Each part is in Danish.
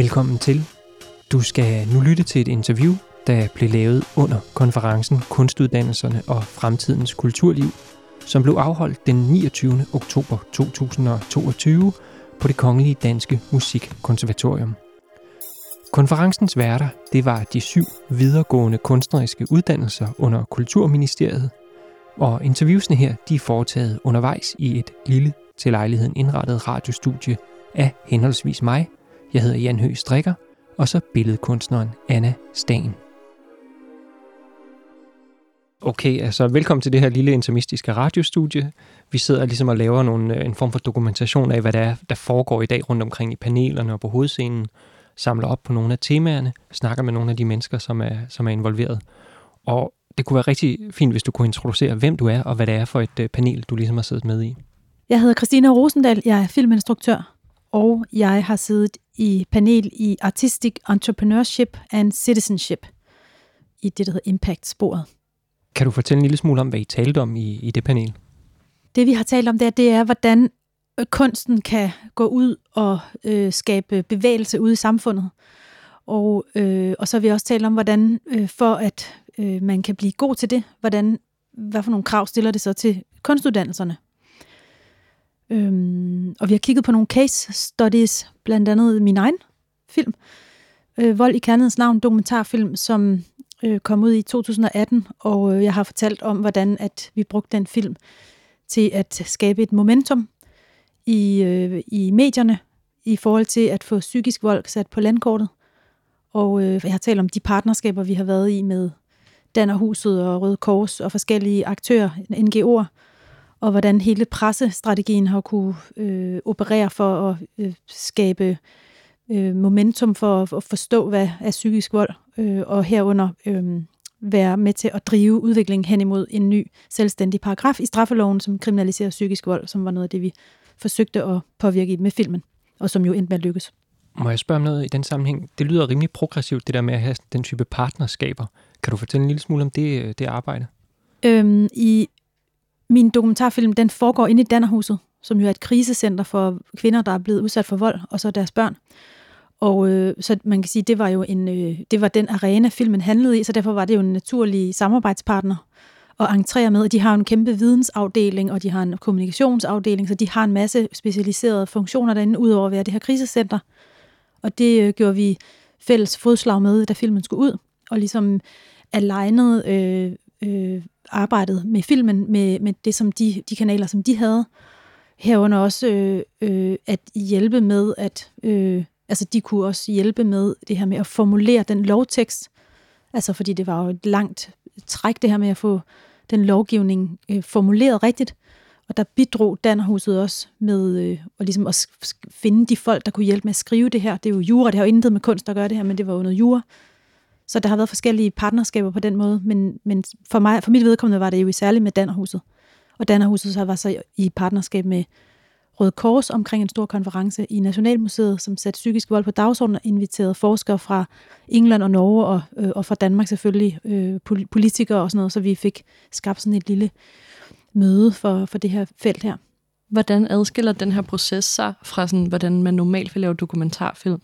Velkommen til. Du skal nu lytte til et interview, der blev lavet under konferencen Kunstuddannelserne og fremtidens kulturliv, som blev afholdt den 29. oktober 2022 på Det Kgl. Danske Musikkonservatorium. Konferencens værter, det var de 7 videregående kunstneriske uddannelser under Kulturministeriet, og interviewsene her, de er foretaget undervejs i et lille til lejligheden indrettet radiostudie af henholdsvis mig, jeg hedder Jan Høgh Strikker, og så billedkunstneren Anna Sten. Okay, altså velkommen til det her lille intermistiske radiostudie. Vi sidder ligesom og laver en form for dokumentation af, hvad der er, der foregår i dag rundt omkring i panelerne og på hovedscenen, samler op på nogle af temaerne, snakker med nogle af de mennesker, som er involveret. Og det kunne være rigtig fint, hvis du kunne introducere, hvem du er og hvad det er for et panel, du ligesom har siddet med i. Jeg hedder Christina Rosendahl, jeg er filminstruktør, og jeg har siddet i panel i Artistic Entrepreneurship and Citizenship i det, der hedder Impact-sporet. Kan du fortælle en lille smule om, hvad I talte om i det panel? Det, vi har talt om der, det er, hvordan kunsten kan gå ud og skabe bevægelse ude i samfundet. Og så har vi også talt om, hvordan for at man kan blive god til det, hvad for nogle krav stiller det så til kunstuddannelserne. Og vi har kigget på nogle case studies, blandt andet min egen film, Vold i kærlighedens navn, dokumentarfilm, som kom ud i 2018, og jeg har fortalt om, hvordan at vi brugte den film til at skabe et momentum i medierne i forhold til at få psykisk vold sat på landkortet. Og jeg har talt om de partnerskaber, vi har været i med Dannerhuset og Røde Kors og forskellige aktører, NGO'er, og hvordan hele pressestrategien har kunne operere for at skabe momentum for at forstå, hvad er psykisk vold, og herunder være med til at drive udviklingen hen imod en ny selvstændig paragraf i straffeloven, som kriminaliserer psykisk vold, som var noget af det, vi forsøgte at påvirke med filmen, og som jo endte med at lykkes. Må jeg spørge om noget i den sammenhæng? Det lyder rimelig progressivt, det der med at have den type partnerskaber. Kan du fortælle en lille smule om det arbejde? I min dokumentarfilm, den foregår inde i Dannerhuset, som jo er et krisecenter for kvinder, der er blevet udsat for vold, og så deres børn. Og så man kan sige, det var jo det var den arena, filmen handlede i, så derfor var det jo en naturlig samarbejdspartner at entrere med. De har en kæmpe vidensafdeling, og de har en kommunikationsafdeling, så de har en masse specialiserede funktioner derinde, udover at være det her krisecenter. Og det gjorde vi fælles fodslag med, da filmen skulle ud, og ligesom alignede arbejdet med filmen, med det, som de kanaler, som de havde. Herunder også at hjælpe med, at de kunne også hjælpe med det her med at formulere den lovtekst, altså fordi det var jo et langt træk, det her med at få den lovgivning formuleret rigtigt, og der bidrog Dannerhuset også med og ligesom at finde de folk, der kunne hjælpe med at skrive det her. Det er jo jura, det har jo intet med kunst at gøre det her, men det var jo noget jura. Så der har været forskellige partnerskaber på den måde, men for mit vedkommende var det jo særligt med Dannerhuset. Og Dannerhuset så var så i partnerskab med Røde Kors omkring en stor konference i Nationalmuseet, som satte psykisk vold på dagsordenen og inviterede forskere fra England og Norge og fra Danmark selvfølgelig, politikere og sådan noget, så vi fik skabt sådan et lille møde for det her felt her. Hvordan adskiller den her proces sig fra, sådan, hvordan man normalt vil lave dokumentarfilm?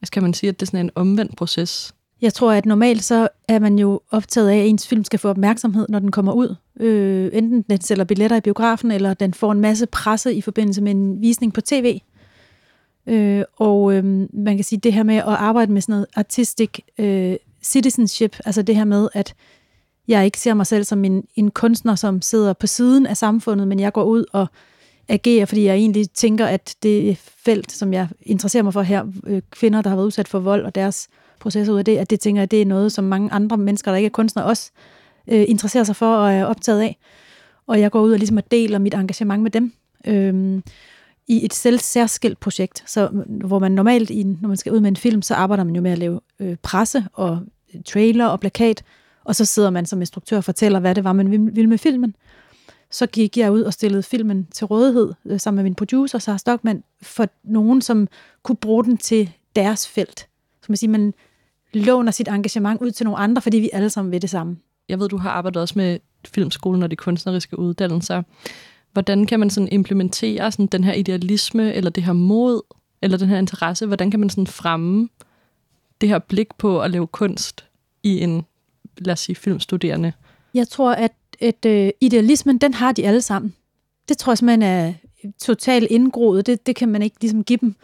Altså kan man sige, at det er sådan en omvendt proces? Jeg tror, at normalt så er man jo optaget af, at ens film skal få opmærksomhed, når den kommer ud. Enten den sælger billetter i biografen, eller den får en masse presse i forbindelse med en visning på tv. Man kan sige, det her med at arbejde med sådan noget artistic citizenship, altså det her med, at jeg ikke ser mig selv som en kunstner, som sidder på siden af samfundet, men jeg går ud og agerer, fordi jeg egentlig tænker, at det felt, som jeg interesserer mig for her, kvinder, der har været udsat for vold og deres processer ud af det, at det tænker jeg, det er noget, som mange andre mennesker, der ikke er kunstnere, også interesserer sig for og er optaget af. Og jeg går ud og ligesom og deler mit engagement med dem i et selvsærskilt projekt, så, hvor man normalt, når man skal ud med en film, så arbejder man jo med at lave presse og trailer og plakat, og så sidder man som instruktør og fortæller, hvad det var, man ville med filmen. Så gik jeg ud og stillede filmen til rådighed sammen med min producer, Sarah Stokmand, for nogen, som kunne bruge den til deres felt. Så man siger, man låner sit engagement ud til nogle andre, fordi vi alle sammen ved det samme. Jeg ved, du har arbejdet også med Filmskolen og de kunstneriske uddannelser. Hvordan kan man sådan implementere sådan den her idealisme eller det her mod eller den her interesse, hvordan kan man sådan fremme det her blik på at lave kunst i en, lad os sige, filmstuderende? Jeg tror, at idealismen, den har de alle sammen. Det tror jeg simpelthen er totalt indgroet. Det kan man ikke ligesom give dem.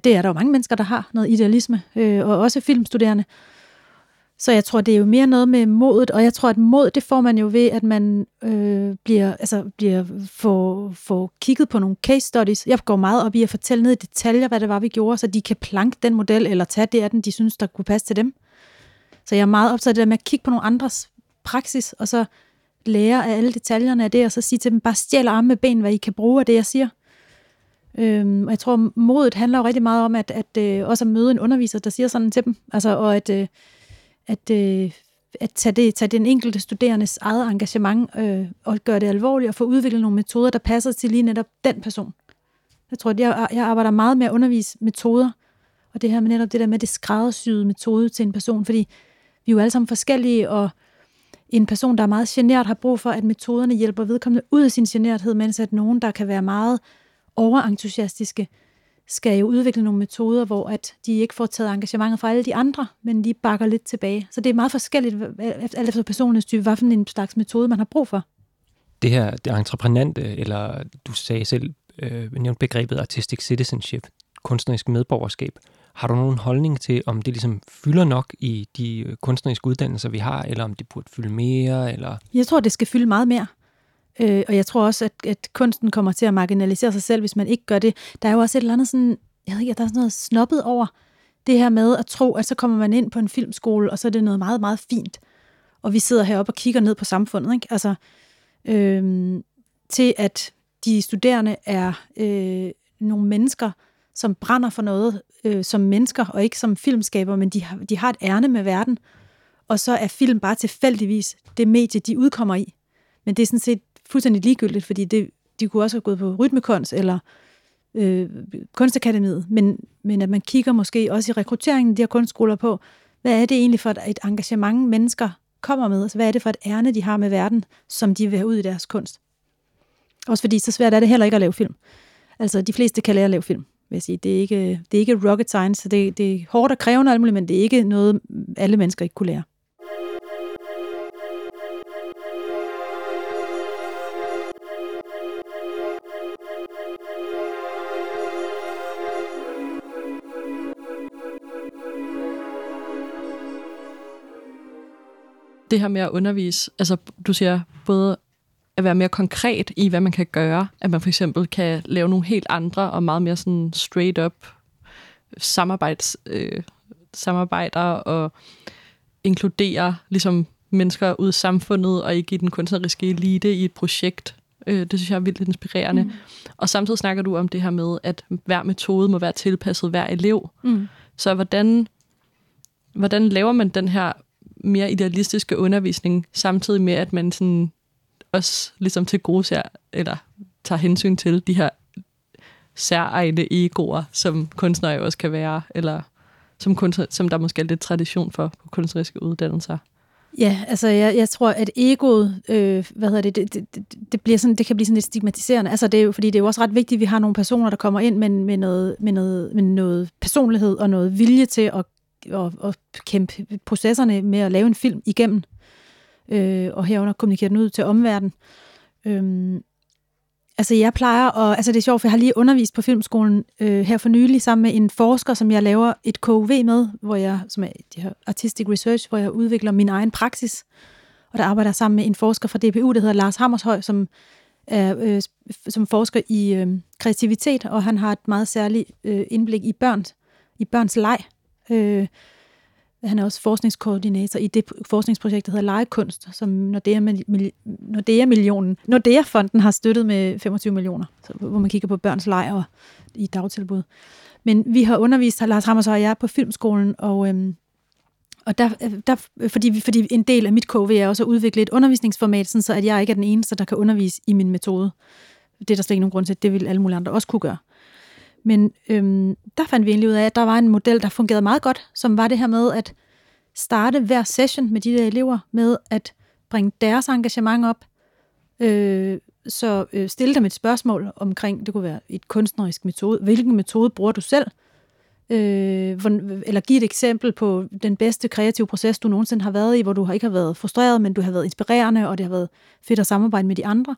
Det er der jo mange mennesker, der har noget idealisme, og også filmstuderende. Så jeg tror, det er jo mere noget med modet, og jeg tror, at mod, det får man jo ved, at man får kigget på nogle case studies. Jeg går meget op i at fortælle ned i detaljer, hvad det var, vi gjorde, så de kan planke den model, eller tage det af den, de synes, der kunne passe til dem. Så jeg er meget optaget af det der med at kigge på nogle andres praksis, og så lære af alle detaljerne af det, og så sige til dem, bare stjæl arme med ben, hvad I kan bruge af det, jeg siger. Og jeg tror, modet handler jo rigtig meget om, at også at møde en underviser, der siger sådan til dem, altså, og at tage den enkelte studerendes eget engagement og gøre det alvorligt og få udviklet nogle metoder, der passer til lige netop den person. Jeg tror, at jeg arbejder meget med at undervise metoder, og det her med netop det der med det skræddersyede metode til en person, fordi vi er jo alle sammen forskellige, og en person, der er meget genert, har brug for, at metoderne hjælper vedkommende ud af sin generthed, mens at nogen, der kan være meget overentusiastiske, skal jo udvikle nogle metoder, hvor at de ikke får taget engagementet fra alle de andre, men lige bakker lidt tilbage. Så det er meget forskelligt, alt efter personens type, hvad for en slags metode, man har brug for. Det her, det entreprenante, eller du sagde selv, nævnte begrebet artistic citizenship, kunstnerisk medborgerskab. Har du nogen holdning til, om det ligesom fylder nok i de kunstneriske uddannelser, vi har, eller om det burde fylde mere? Eller? Jeg tror, det skal fylde meget mere. Og jeg tror også, at kunsten kommer til at marginalisere sig selv, hvis man ikke gør det. Der er jo også et eller andet sådan, jeg ved ikke, der er sådan noget snobbet over det her med at tro, at så kommer man ind på en filmskole, og så er det noget meget, meget fint. Og vi sidder heroppe og kigger ned på samfundet, ikke? Altså, til at de studerende er nogle mennesker, som brænder for noget som mennesker, og ikke som filmskaber, men de har et ærne med verden, og så er film bare tilfældigvis det medie, de udkommer i. Men det er sådan set fuldstændig ligegyldigt, fordi de kunne også have gået på rytmekons eller kunstakademiet, men at man kigger måske også i rekrutteringen af de her kunstskoler på, hvad er det egentlig for et engagement, mennesker kommer med? Altså, hvad er det for et ærne, de har med verden, som de vil have ud i deres kunst? Også fordi så svært er det heller ikke at lave film. Altså, de fleste kan lære at lave film, vil jeg sige. Det er ikke rocket science, så det er hårdt og krævende alt muligt, men det er ikke noget, alle mennesker ikke kunne lære. Det her med at undervise, altså du siger både at være mere konkret i, hvad man kan gøre, at man for eksempel kan lave nogle helt andre og meget mere sådan straight up samarbejder og inkludere ligesom mennesker ud i samfundet og ikke i den kunstneriske elite i et projekt. Det synes jeg er vildt inspirerende. Mm. Og samtidig snakker du om det her med, at hver metode må være tilpasset hver elev. Mm. Så hvordan laver man den her mere idealistiske undervisning, samtidig med, at man sådan også ligesom tilgodeser, eller tager hensyn til de her særegne egoer, som kunstnere også kan være, eller som der måske er lidt tradition for på kunstneriske uddannelser. Ja, altså jeg tror, at egoet, det kan blive sådan lidt stigmatiserende. Altså det er jo, fordi det er jo også ret vigtigt, at vi har nogle personer, der kommer ind med noget personlighed og noget vilje til at og kæmpe processerne med at lave en film igennem, og herunder kommunikere den ud til omverdenen. Jeg plejer, og altså det er sjovt, for jeg har lige undervist på filmskolen her for nylig, sammen med en forsker, som jeg laver et KUV med, som er det her artistic research, hvor jeg udvikler min egen praksis, og der arbejder jeg sammen med en forsker fra DPU, der hedder Lars Hammershøj, som forsker i kreativitet, og han har et meget særligt indblik i børns leg. Han er også forskningskoordinator i det forskningsprojekt, der hedder Legekunst, som Nordea-fonden har støttet med 25 millioner, hvor man kigger på børns leg og i dagtilbud. Men vi har undervist, Lars Hammers og jeg, på filmskolen, og fordi en del af mit KV er også at udvikle et undervisningsformat, sådan så at jeg ikke er den eneste, der kan undervise i min metode. Det er der slet ikke nogen grund til, det vil alle mulige andre også kunne gøre. Men der fandt vi egentlig ud af, at der var en model, der fungerede meget godt, som var det her med at starte hver session med de der elever, med at bringe deres engagement op, så stille dem et spørgsmål omkring, det kunne være et kunstnerisk metode. Hvilken metode bruger du selv? Eller give et eksempel på den bedste kreative proces, du nogensinde har været i, hvor du ikke har været frustreret, men du har været inspirerende, og det har været fedt at samarbejde med de andre.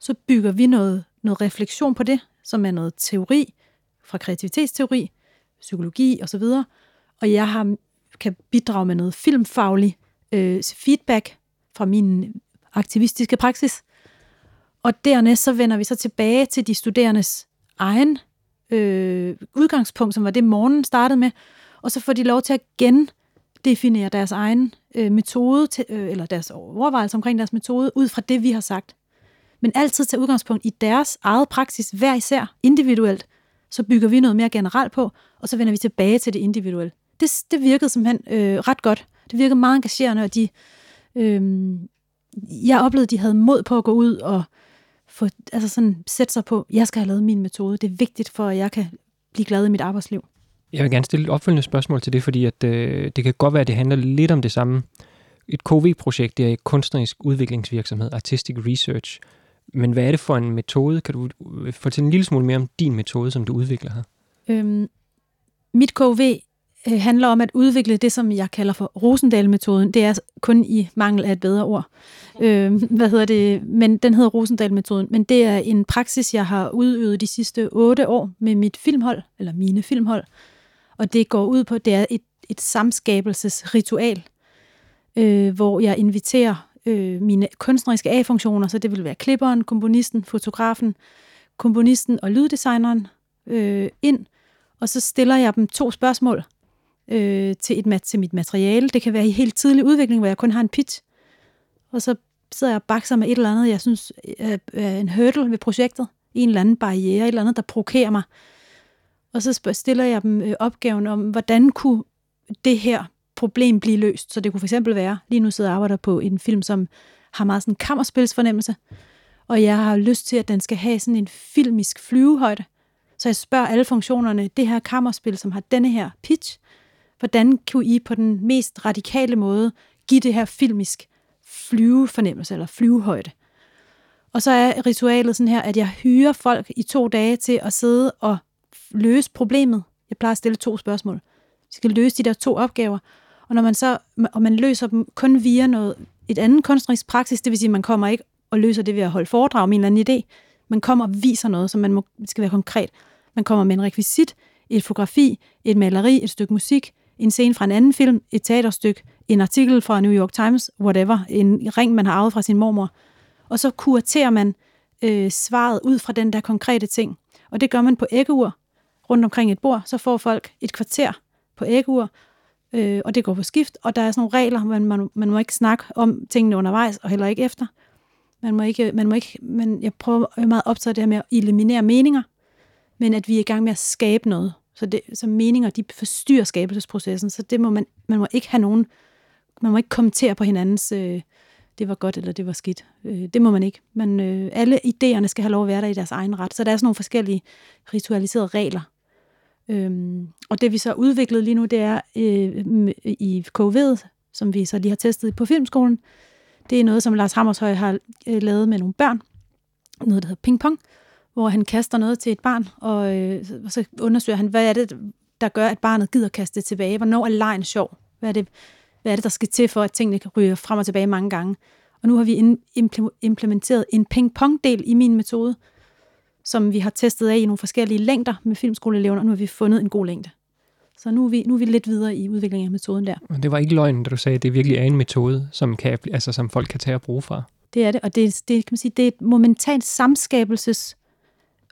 Så bygger vi noget refleksion på det, som er noget teori fra kreativitetsteori, psykologi osv. Og jeg kan bidrage med noget filmfaglig feedback fra min aktivistiske praksis. Og dernæst så vender vi så tilbage til de studerendes egen udgangspunkt, som var det morgenen startede med, og så får de lov til at gendefinere deres egen metode, eller deres overvejelse omkring deres metode, ud fra det, vi har sagt. Men altid tage udgangspunkt i deres eget praksis, hver især, individuelt, så bygger vi noget mere generelt på, og så vender vi tilbage til det individuelle. Det virkede simpelthen ret godt. Det virkede meget engagerende, og jeg oplevede, at de havde mod på at gå ud og sætte sig på, jeg skal have lavet min metode. Det er vigtigt for, at jeg kan blive glad i mit arbejdsliv. Jeg vil gerne stille et opfølgende spørgsmål til det, fordi at, det kan godt være, at det handler lidt om det samme. Et KV-projekt, det er et kunstnerisk udviklingsvirksomhed, artistic research. Men hvad er det for en metode? Kan du fortælle en lille smule mere om din metode, som du udvikler her? Mit KV handler om at udvikle det, som jeg kalder for Rosendahl-metoden. Det er kun i mangel af et bedre ord. Men den hedder Rosendahl-metoden. Men det er en praksis, jeg har udøvet de sidste 8 år med mit filmhold, eller mine filmhold. Og det går ud på, det er et samskabelsesritual, hvor jeg inviterer mine kunstneriske A-funktioner, så det vil være klipperen, komponisten, fotografen, komponisten og lyddesigneren ind, og så stiller jeg dem 2 spørgsmål. Til mit materiale. Det kan være i helt tidlig udvikling, hvor jeg kun har en pitch, og så sidder jeg og bakser med et eller andet, jeg synes er en hurdle ved projektet, en eller anden barriere, et eller andet, der provokerer mig. Og så stiller jeg dem opgaven om, hvordan kunne det her problem blive løst? Så det kunne for eksempel være, lige nu sidder jeg og arbejder på en film, som har meget sådan en kammerspilsfornemmelse, og jeg har lyst til, at den skal have sådan en filmisk flyvehøjde. Så jeg spørger alle funktionerne, det her kammerspil, som har denne her pitch, hvordan kunne I på den mest radikale måde give det her filmisk flyvefornemmelse eller flyvehøjde? Og så er ritualet sådan her, at jeg hyrer folk i 2 dage til at sidde og løse problemet. Jeg plejer at stille 2 spørgsmål. Vi skal løse de der 2 opgaver, og når man så løser dem kun via et andet kunstnerisk praksis, det vil sige, at man kommer ikke og løser det ved at holde foredrag om en eller anden idé. Man kommer og viser noget, som skal være konkret. Man kommer med en rekvisit, et fotografi, et maleri, et stykke musik, en scene fra en anden film, et teaterstykke, en artikel fra New York Times, whatever, en ring, man har arvet fra sin mormor. Og så kuraterer man svaret ud fra den der konkrete ting. Og det gør man på æggeur rundt omkring et bord. Så får folk 1 kvarter på æggeur, og det går på skift. Og der er sådan nogle regler, man må ikke snakke om tingene undervejs, og heller ikke efter. Jeg prøver meget optaget det her med at eliminere meninger, men at vi er i gang med at skabe noget. Så meninger, de forstyrrer skabelsesprocessen, så det må man må ikke have nogen, man må ikke kommentere på hinandens, det var godt eller det var skidt. Det må man ikke. Alle idéerne skal have lov at være der i deres egen ret, så der er sådan nogle forskellige ritualiserede regler. Og det vi så udviklet lige nu, det er i KV'et, som vi så lige har testet på filmskolen, det er noget, som Lars Hammershøj har lavet med nogle børn, noget der hedder pingpong, hvor han kaster noget til et barn, og så undersøger han, hvad er det, der gør, at barnet gider kaste det tilbage? Hvornår er legen sjov? Hvad er det, der skal til for, at tingene ryger frem og tilbage mange gange? Og nu har vi implementeret en ping-pong-del i min metode, som vi har testet af i nogle forskellige længder med filmskoleelever, og nu har vi fundet en god længde. Så nu er vi lidt videre i udviklingen af metoden der. Men det var ikke løgn, da du sagde, at det virkelig er en metode, som folk kan tage og bruge fra. Det er det, og det kan man sige, det er et momentant samskabelses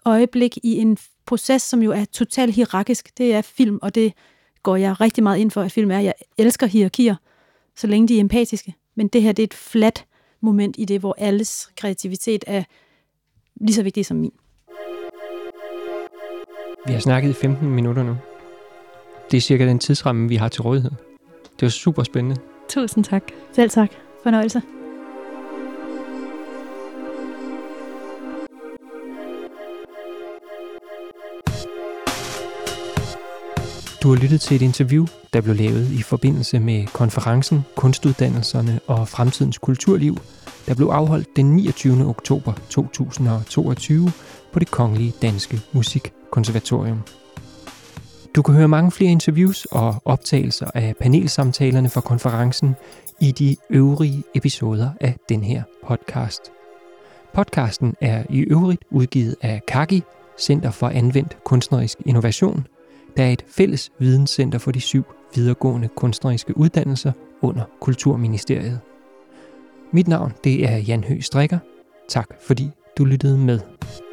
øjeblik i en proces, som jo er totalt hierarkisk. Det er film, og det går jeg rigtig meget ind for, at film er. Jeg elsker hierarkier, så længe de er empatiske. Men det her, det er et fladt moment i det, hvor alles kreativitet er lige så vigtig som min. Vi har snakket i 15 minutter nu. Det er cirka den tidsramme, vi har til rådighed. Det var super spændende. Tusind tak. Selv tak. Fornøjelse. Du har lyttet til et interview, der blev lavet i forbindelse med konferencen Kunstuddannelserne og fremtidens kulturliv, der blev afholdt den 29. oktober 2022 på Det Kongelige Danske Musikkonservatorium. Du kan høre mange flere interviews og optagelser af panelsamtalerne fra konferencen i de øvrige episoder af den her podcast. Podcasten er i øvrigt udgivet af Kaki, Center for Anvendt Kunstnerisk Innovation, der er et fælles videnscenter for de 7 videregående kunstneriske uddannelser under Kulturministeriet. Mit navn det er Jan Høgh Strikker. Tak fordi du lyttede med.